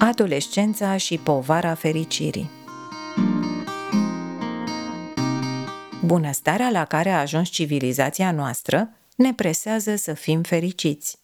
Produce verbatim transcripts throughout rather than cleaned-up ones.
Adolescența și povara fericirii. Bunăstarea la care a ajuns civilizația noastră ne presează să fim fericiți.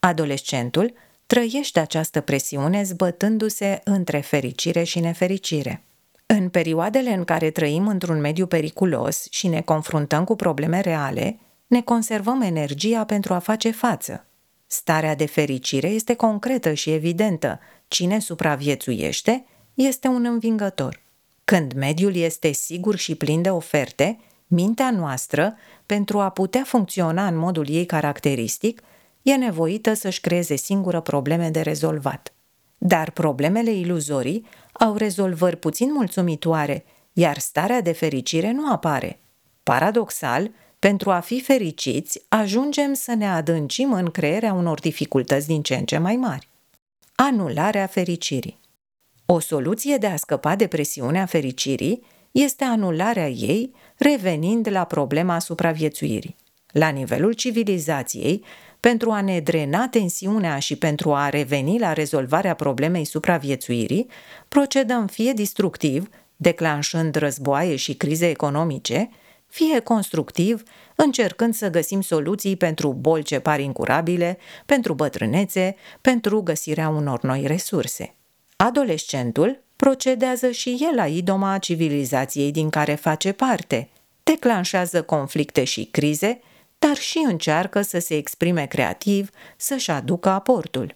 Adolescentul trăiește această presiune zbătându-se între fericire și nefericire. În perioadele în care trăim într-un mediu periculos și ne confruntăm cu probleme reale, ne conservăm energia pentru a face față. Starea de fericire este concretă și evidentă. Cine supraviețuiește este un învingător. Când mediul este sigur și plin de oferte, mintea noastră, pentru a putea funcționa în modul ei caracteristic, e nevoită să-și creeze singură probleme de rezolvat. Dar problemele iluzorii au rezolvări puțin mulțumitoare, iar starea de fericire nu apare. Paradoxal, pentru a fi fericiți, ajungem să ne adâncim în crearea unor dificultăți din ce în ce mai mari. Anularea fericirii. O soluție de a scăpa de presiunea fericirii este anularea ei, revenind la problema supraviețuirii. La nivelul civilizației, pentru a ne drena tensiunea și pentru a reveni la rezolvarea problemei supraviețuirii, procedăm fie destructiv, declanșând războaie și crize economice, fie constructiv, încercând să găsim soluții pentru boli ce par incurabile, pentru bătrânețe, pentru găsirea unor noi resurse. Adolescentul procedează și el la idoma civilizației din care face parte, declanșează conflicte și crize, dar și încearcă să se exprime creativ, să-și aducă aportul.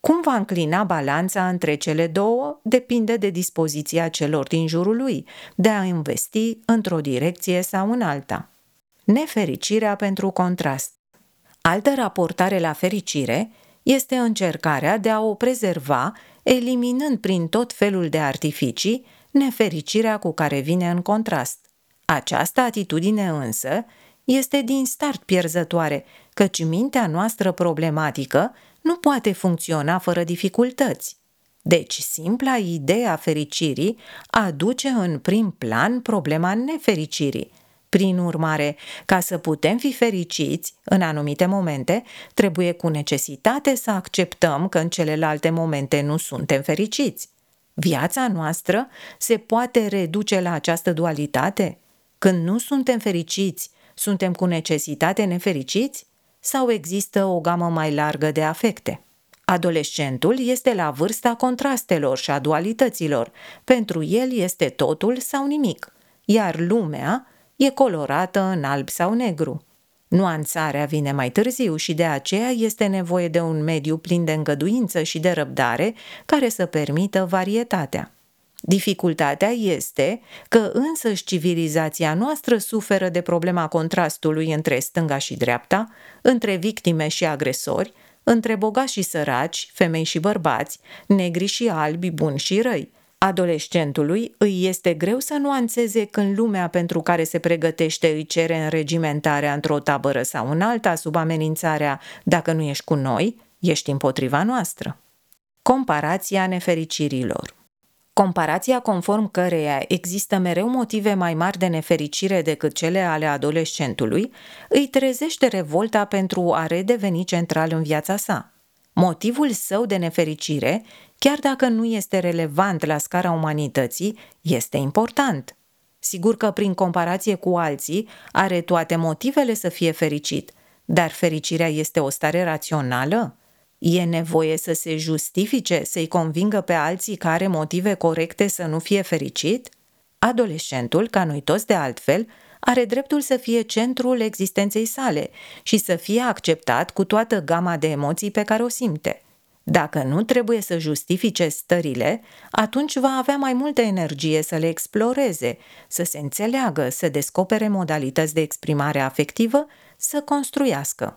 Cum va înclina balanța între cele două depinde de dispoziția celor din jurul lui, de a investi într-o direcție sau în alta. Nefericirea pentru contrast. Altă raportare la fericire este încercarea de a o prezerva, eliminând prin tot felul de artificii nefericirea cu care vine în contrast. Această atitudine însă este din start pierzătoare, căci mintea noastră problematică nu poate funcționa fără dificultăți. Deci, simpla idee a fericirii aduce în prim plan problema nefericirii. Prin urmare, ca să putem fi fericiți în anumite momente, trebuie cu necesitate să acceptăm că în celelalte momente nu suntem fericiți. Viața noastră se poate reduce la această dualitate? Când nu suntem fericiți, suntem cu necesitate nefericiți? Sau există o gamă mai largă de afecte? Adolescentul este la vârsta contrastelor și a dualităților. Pentru el este totul sau nimic, iar lumea e colorată în alb sau negru. Nuanțarea vine mai târziu și de aceea este nevoie de un mediu plin de îngăduință și de răbdare care să permită varietatea. Dificultatea este că însăși civilizația noastră suferă de problema contrastului între stânga și dreapta, între victime și agresori, între bogați și săraci, femei și bărbați, negri și albi, buni și răi. Adolescentului îi este greu să nuanțeze când lumea pentru care se pregătește îi cere înregimentarea într-o tabără sau în alta sub amenințarea „dacă nu ești cu noi, ești împotriva noastră”. Comparația nefericirilor. Comparația conform căreia există mereu motive mai mari de nefericire decât cele ale adolescentului, îi trezește revolta pentru a redeveni central în viața sa. Motivul său de nefericire, chiar dacă nu este relevant la scara umanității, este important. Sigur că prin comparație cu alții are toate motivele să fie fericit, dar fericirea este o stare rațională? E nevoie să se justifice, să-i convingă pe alții că are motive corecte să nu fie fericit? Adolescentul, ca noi toți de altfel, are dreptul să fie centrul existenței sale și să fie acceptat cu toată gama de emoții pe care o simte. Dacă nu trebuie să justifice stările, atunci va avea mai multă energie să le exploreze, să se înțeleagă, să descopere modalități de exprimare afectivă, să construiască.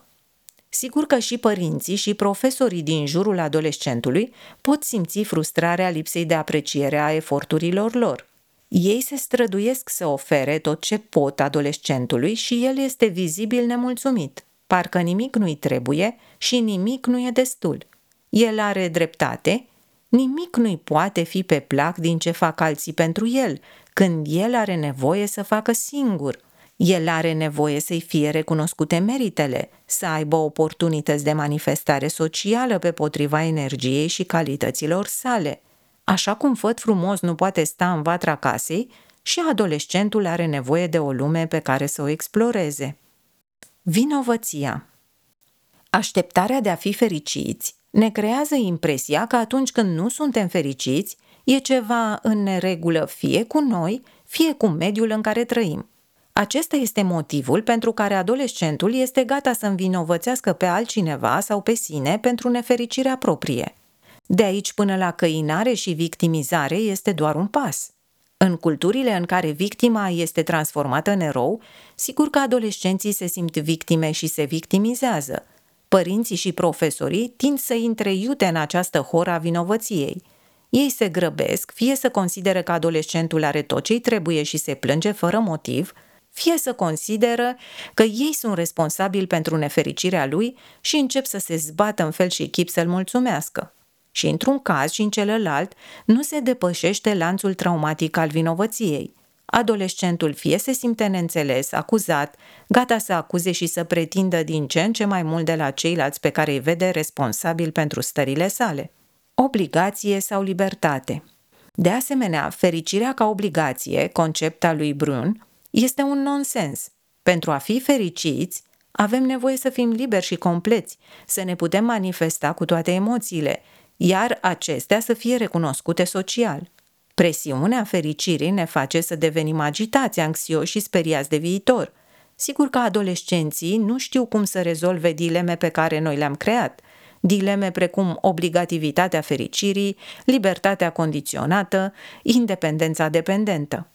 Sigur că și părinții și profesorii din jurul adolescentului pot simți frustrarea lipsei de apreciere a eforturilor lor. Ei se străduiesc să ofere tot ce pot adolescentului și el este vizibil nemulțumit. Parcă nimic nu-i trebuie și nimic nu e destul. El are dreptate, nimic nu-i poate fi pe plac din ce fac alții pentru el, când el are nevoie să facă singur. El are nevoie să-i fie recunoscute meritele, să aibă oportunități de manifestare socială pe potriva energiei și calităților sale. Așa cum făt frumos nu poate sta în vatra casei, și adolescentul are nevoie de o lume pe care să o exploreze. Vinovăția. Așteptarea de a fi fericiți ne creează impresia că atunci când nu suntem fericiți, e ceva în neregulă fie cu noi, fie cu mediul în care trăim. Acesta este motivul pentru care adolescentul este gata să învinovățească pe altcineva sau pe sine pentru nefericirea proprie. De aici până la căinare și victimizare este doar un pas. În culturile în care victima este transformată în erou, sigur că adolescenții se simt victime și se victimizează. Părinții și profesorii tind să intre iute în această horă a vinovăției. Ei se grăbesc fie să consideră că adolescentul are tot ce-i trebuie și se plânge fără motiv, fie să consideră că ei sunt responsabili pentru nefericirea lui și încep să se zbată în fel și chip să-l mulțumească. Și într-un caz și în celălalt nu se depășește lanțul traumatic al vinovăției. Adolescentul fie se simte neînțeles, acuzat, gata să acuze și să pretindă din ce în ce mai mult de la ceilalți pe care îi vede responsabil pentru stările sale. Obligație sau libertate. De asemenea, fericirea ca obligație, concepta lui Brun, este un nonsens. Pentru a fi fericiți, avem nevoie să fim liberi și compleți, să ne putem manifesta cu toate emoțiile, iar acestea să fie recunoscute social. Presiunea fericirii ne face să devenim agitați, anxioși și speriați de viitor. Sigur că adolescenții nu știu cum să rezolve dileme pe care noi le-am creat, dileme precum obligativitatea fericirii, libertatea condiționată, independența dependentă.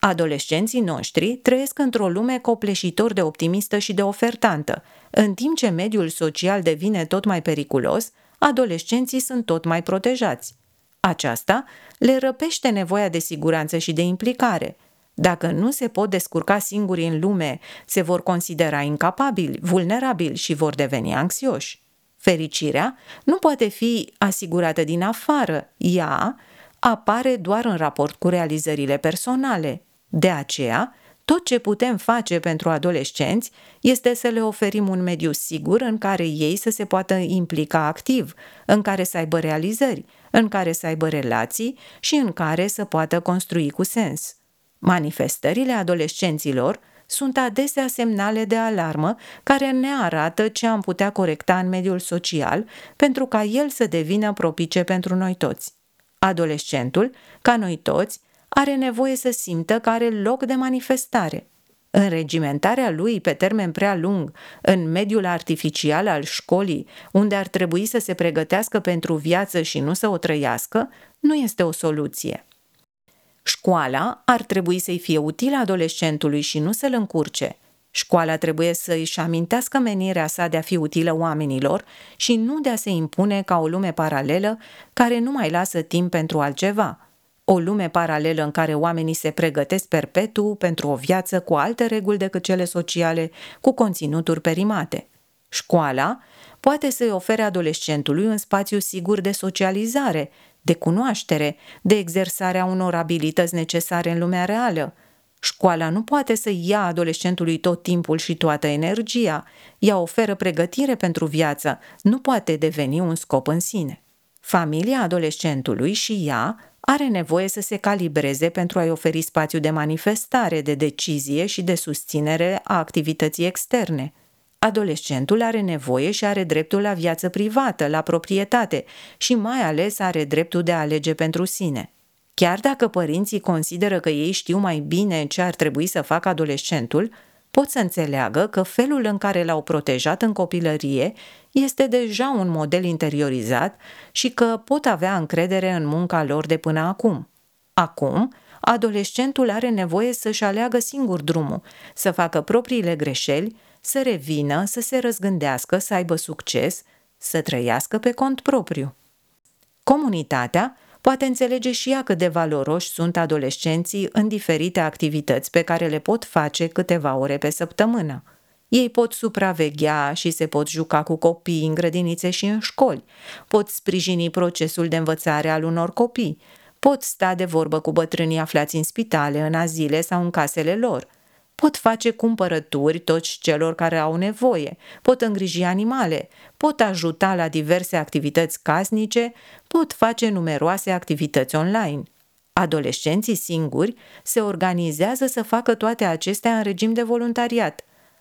Adolescenții noștri trăiesc într-o lume copleșitor de optimistă și de ofertantă. În timp ce mediul social devine tot mai periculos, adolescenții sunt tot mai protejați. Aceasta le răpește nevoia de siguranță și de implicare. Dacă nu se pot descurca singuri în lume, se vor considera incapabili, vulnerabili și vor deveni anxioși. Fericirea nu poate fi asigurată din afară, ea apare doar în raport cu realizările personale. De aceea, tot ce putem face pentru adolescenți este să le oferim un mediu sigur în care ei să se poată implica activ, în care să aibă realizări, în care să aibă relații și în care să poată construi cu sens. Manifestările adolescenților sunt adesea semnale de alarmă care ne arată ce am putea corecta în mediul social pentru ca el să devină propice pentru noi toți. Adolescentul, ca noi toți, are nevoie să simtă că are loc de manifestare. Înregimentarea lui pe termen prea lung, în mediul artificial al școlii, unde ar trebui să se pregătească pentru viață și nu să o trăiască, nu este o soluție. Școala ar trebui să-i fie utilă adolescentului și nu să-l încurce. Școala trebuie să își amintească menirea sa de a fi utilă oamenilor și nu de a se impune ca o lume paralelă care nu mai lasă timp pentru altceva. O lume paralelă în care oamenii se pregătesc perpetu pentru o viață cu alte reguli decât cele sociale, cu conținuturi perimate. Școala poate să-i ofere adolescentului un spațiu sigur de socializare, de cunoaștere, de exersarea unor abilități necesare în lumea reală. Școala nu poate să ia adolescentului tot timpul și toată energia, ea oferă pregătire pentru viață, nu poate deveni un scop în sine. Familia adolescentului și ea are nevoie să se calibreze pentru a-i oferi spațiu de manifestare, de decizie și de susținere a activității externe. Adolescentul are nevoie și are dreptul la viață privată, la proprietate și mai ales are dreptul de a alege pentru sine. Chiar dacă părinții consideră că ei știu mai bine ce ar trebui să facă adolescentul, pot să înțeleagă că felul în care l-au protejat în copilărie este deja un model interiorizat și că pot avea încredere în munca lor de până acum. Acum, adolescentul are nevoie să-și aleagă singur drumul, să facă propriile greșeli, să revină, să se răzgândească, să aibă succes, să trăiască pe cont propriu. Comunitatea poate înțelege și ea cât de valoroși sunt adolescenții în diferite activități pe care le pot face câteva ore pe săptămână. Ei pot supraveghea și se pot juca cu copiii în grădinițe și în școli, pot sprijini procesul de învățare al unor copii, pot sta de vorbă cu bătrânii aflați în spitale, în azile sau în casele lor, Pot face cumpărături toți celor care au nevoie, pot îngriji animale, pot ajuta la diverse activități casnice, pot face numeroase activități online. Adolescenții singuri se organizează să facă toate acestea în regim de voluntariat.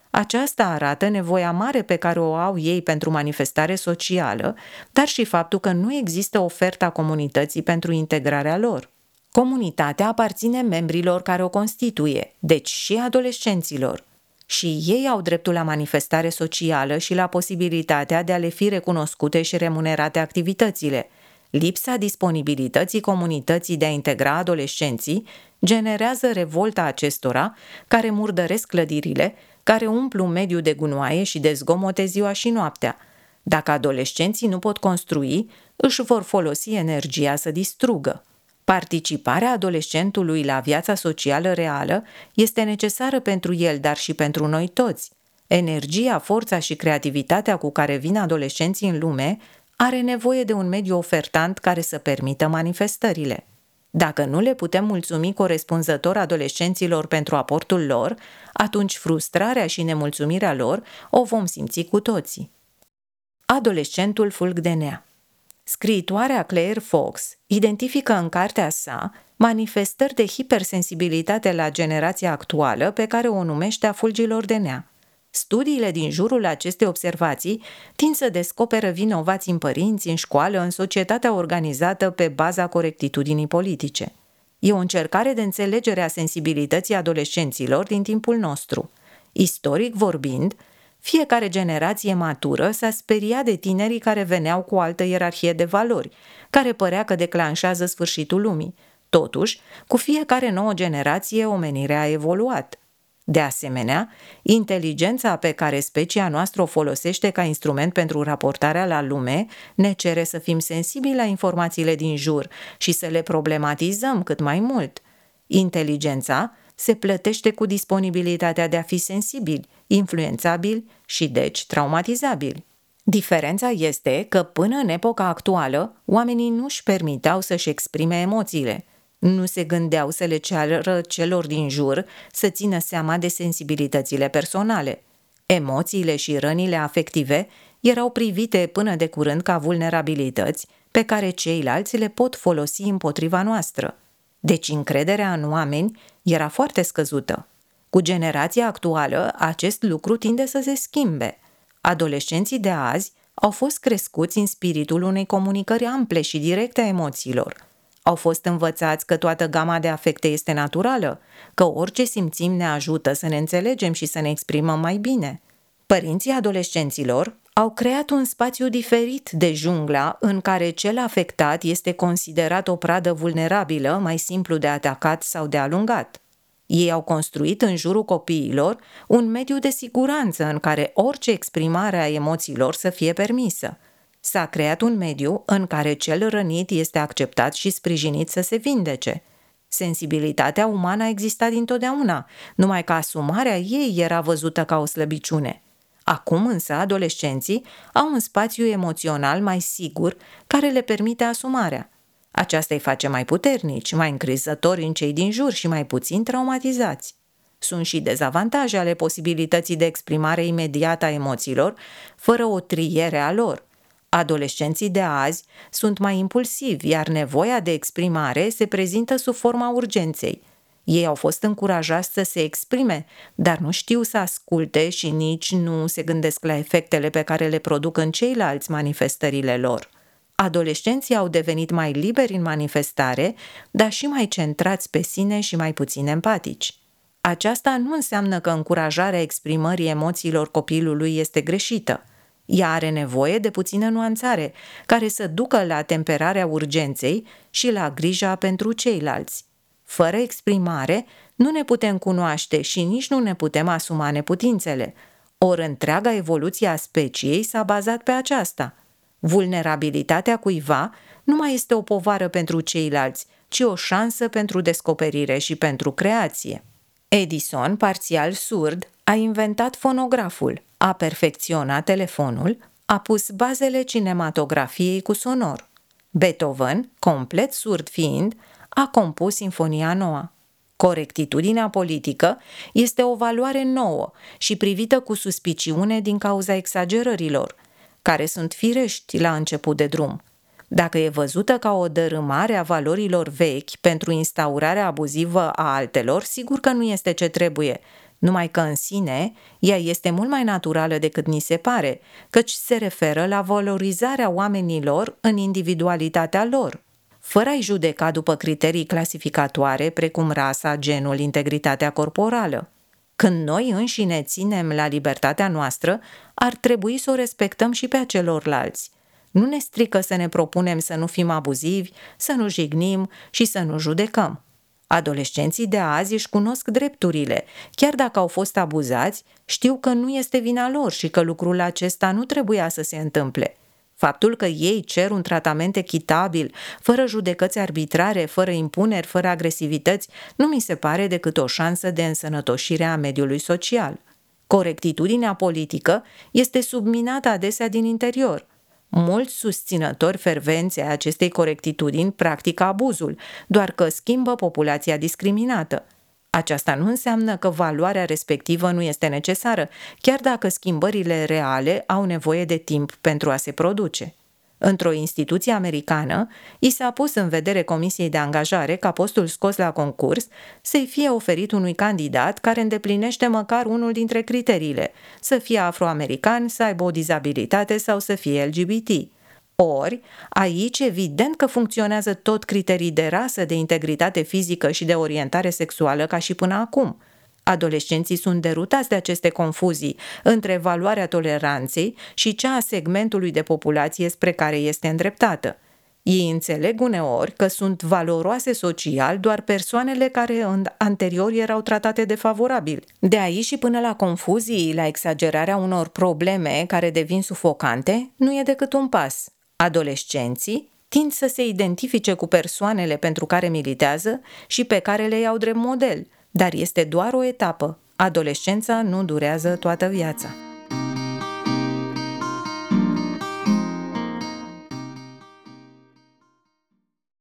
Aceasta arată nevoia mare pe care o au ei pentru manifestare socială, dar și faptul că nu există oferta comunității pentru integrarea lor. Comunitatea aparține membrilor care o constituie, deci și adolescenților. Și ei au dreptul la manifestare socială și la posibilitatea de a le fi recunoscute și remunerate activitățile. Lipsa disponibilității comunității de a integra adolescenții generează revolta acestora, care murdăresc clădirile, care umplu mediul de gunoaie și de zgomote ziua și noaptea. Dacă adolescenții nu pot construi, își vor folosi energia să distrugă. Participarea adolescentului la viața socială reală este necesară pentru el, dar și pentru noi toți. Energia, forța și creativitatea cu care vin adolescenții în lume are nevoie de un mediu ofertant care să permită manifestările. Dacă nu le putem mulțumi corespunzător adolescenților pentru aportul lor, atunci frustrarea și nemulțumirea lor o vom simți cu toții. Adolescentul fulg de nea. Scriitoarea Claire Fox identifică în cartea sa manifestări de hipersensibilitate la generația actuală pe care o numește a fulgilor de nea. Studiile din jurul acestei observații tind să descoperă vinovați în părinți, în școală, în societatea organizată pe baza corectitudinii politice. E o încercare de înțelegere a sensibilității adolescenților din timpul nostru. Istoric vorbind, fiecare generație matură s-a speriat de tinerii care veneau cu o altă ierarhie de valori, care părea că declanșează sfârșitul lumii. Totuși, cu fiecare nouă generație, omenirea a evoluat. De asemenea, inteligența pe care specia noastră o folosește ca instrument pentru raportarea la lume ne cere să fim sensibili la informațiile din jur și să le problematizăm cât mai mult. Inteligența se plătește cu disponibilitatea de a fi sensibili, influențabili și, deci, traumatizabili. Diferența este că, până în epoca actuală, oamenii nu își permiteau să-și exprime emoțiile. Nu se gândeau să le ceară celor din jur să țină seama de sensibilitățile personale. Emoțiile și rănile afective erau privite până de curând ca vulnerabilități pe care ceilalți le pot folosi împotriva noastră. Deci încrederea în oameni era foarte scăzută. Cu generația actuală, acest lucru tinde să se schimbe. Adolescenții de azi au fost crescuți în spiritul unei comunicări ample și directe a emoțiilor. Au fost învățați că toată gama de afecte este naturală, că orice simțim ne ajută să ne înțelegem și să ne exprimăm mai bine. Părinții adolescenților au creat un spațiu diferit de jungla în care cel afectat este considerat o pradă vulnerabilă, mai simplu de atacat sau de alungat. Ei au construit în jurul copiilor un mediu de siguranță în care orice exprimare a emoțiilor să fie permisă. S-a creat un mediu în care cel rănit este acceptat și sprijinit să se vindece. Sensibilitatea umană a existat dintotdeauna, numai că asumarea ei era văzută ca o slăbiciune. Acum însă adolescenții au un spațiu emoțional mai sigur care le permite asumarea. Aceasta îi face mai puternici, mai încrezători în cei din jur și mai puțin traumatizați. Sunt și dezavantaje ale posibilității de exprimare imediată a emoțiilor, fără o triere a lor. Adolescenții de azi sunt mai impulsivi, iar nevoia de exprimare se prezintă sub forma urgenței. Ei au fost încurajați să se exprime, dar nu știu să asculte și nici nu se gândesc la efectele pe care le produc în ceilalți manifestările lor. Adolescenții au devenit mai liberi în manifestare, dar și mai centrați pe sine și mai puțin empatici. Aceasta nu înseamnă că încurajarea exprimării emoțiilor copilului este greșită. Ea are nevoie de puțină nuanțare, care să ducă la temperarea urgenței și la grija pentru ceilalți. Fără exprimare, nu ne putem cunoaște și nici nu ne putem asuma neputințele. Ori întreaga evoluție a speciei s-a bazat pe aceasta. Vulnerabilitatea cuiva nu mai este o povară pentru ceilalți, ci o șansă pentru descoperire și pentru creație. Edison, parțial surd, a inventat fonograful, a perfecționat telefonul, a pus bazele cinematografiei cu sonor. Beethoven, complet surd fiind, a compus Sinfonia Noua. Corectitudinea politică este o valoare nouă și privită cu suspiciune din cauza exagerărilor, care sunt firești la început de drum. Dacă e văzută ca o dărâmare a valorilor vechi pentru instaurarea abuzivă a altelor, sigur că nu este ce trebuie, numai că în sine ea este mult mai naturală decât ni se pare, căci se referă la valorizarea oamenilor în individualitatea lor, fără a-i judeca după criterii clasificatoare precum rasa, genul, integritatea corporală. Când noi înșine ținem la libertatea noastră, ar trebui să o respectăm și pe celorlalți. Nu ne strică să ne propunem să nu fim abuzivi, să nu jignim și să nu judecăm. Adolescenții de azi își cunosc drepturile. Chiar dacă au fost abuzați, știu că nu este vina lor și că lucrul acesta nu trebuia să se întâmple. Faptul că ei cer un tratament echitabil, fără judecăți arbitrare, fără impuneri, fără agresivități, nu mi se pare decât o șansă de însănătoșire a mediului social. Corectitudinea politică este subminată adesea din interior. Mulți susținători fervenți ai acestei corectitudini practică abuzul, doar că schimbă populația discriminată. Aceasta nu înseamnă că valoarea respectivă nu este necesară, chiar dacă schimbările reale au nevoie de timp pentru a se produce. Într-o instituție americană, i s-a pus în vedere Comisiei de Angajare ca postul scos la concurs să-i fie oferit unui candidat care îndeplinește măcar unul dintre criteriile, să fie afroamerican, să aibă o dizabilitate sau să fie L G B T. Ori, aici evident că funcționează tot criterii de rasă, de integritate fizică și de orientare sexuală ca și până acum. Adolescenții sunt derutați de aceste confuzii între valoarea toleranței și cea a segmentului de populație spre care este îndreptată. Ei înțeleg uneori că sunt valoroase social doar persoanele care anterior erau tratate defavorabil. De aici și până la confuzii, la exagerarea unor probleme care devin sufocante, nu e decât un pas. Adolescenții tind să se identifice cu persoanele pentru care militează și pe care le iau drept model, dar este doar o etapă. Adolescența nu durează toată viața.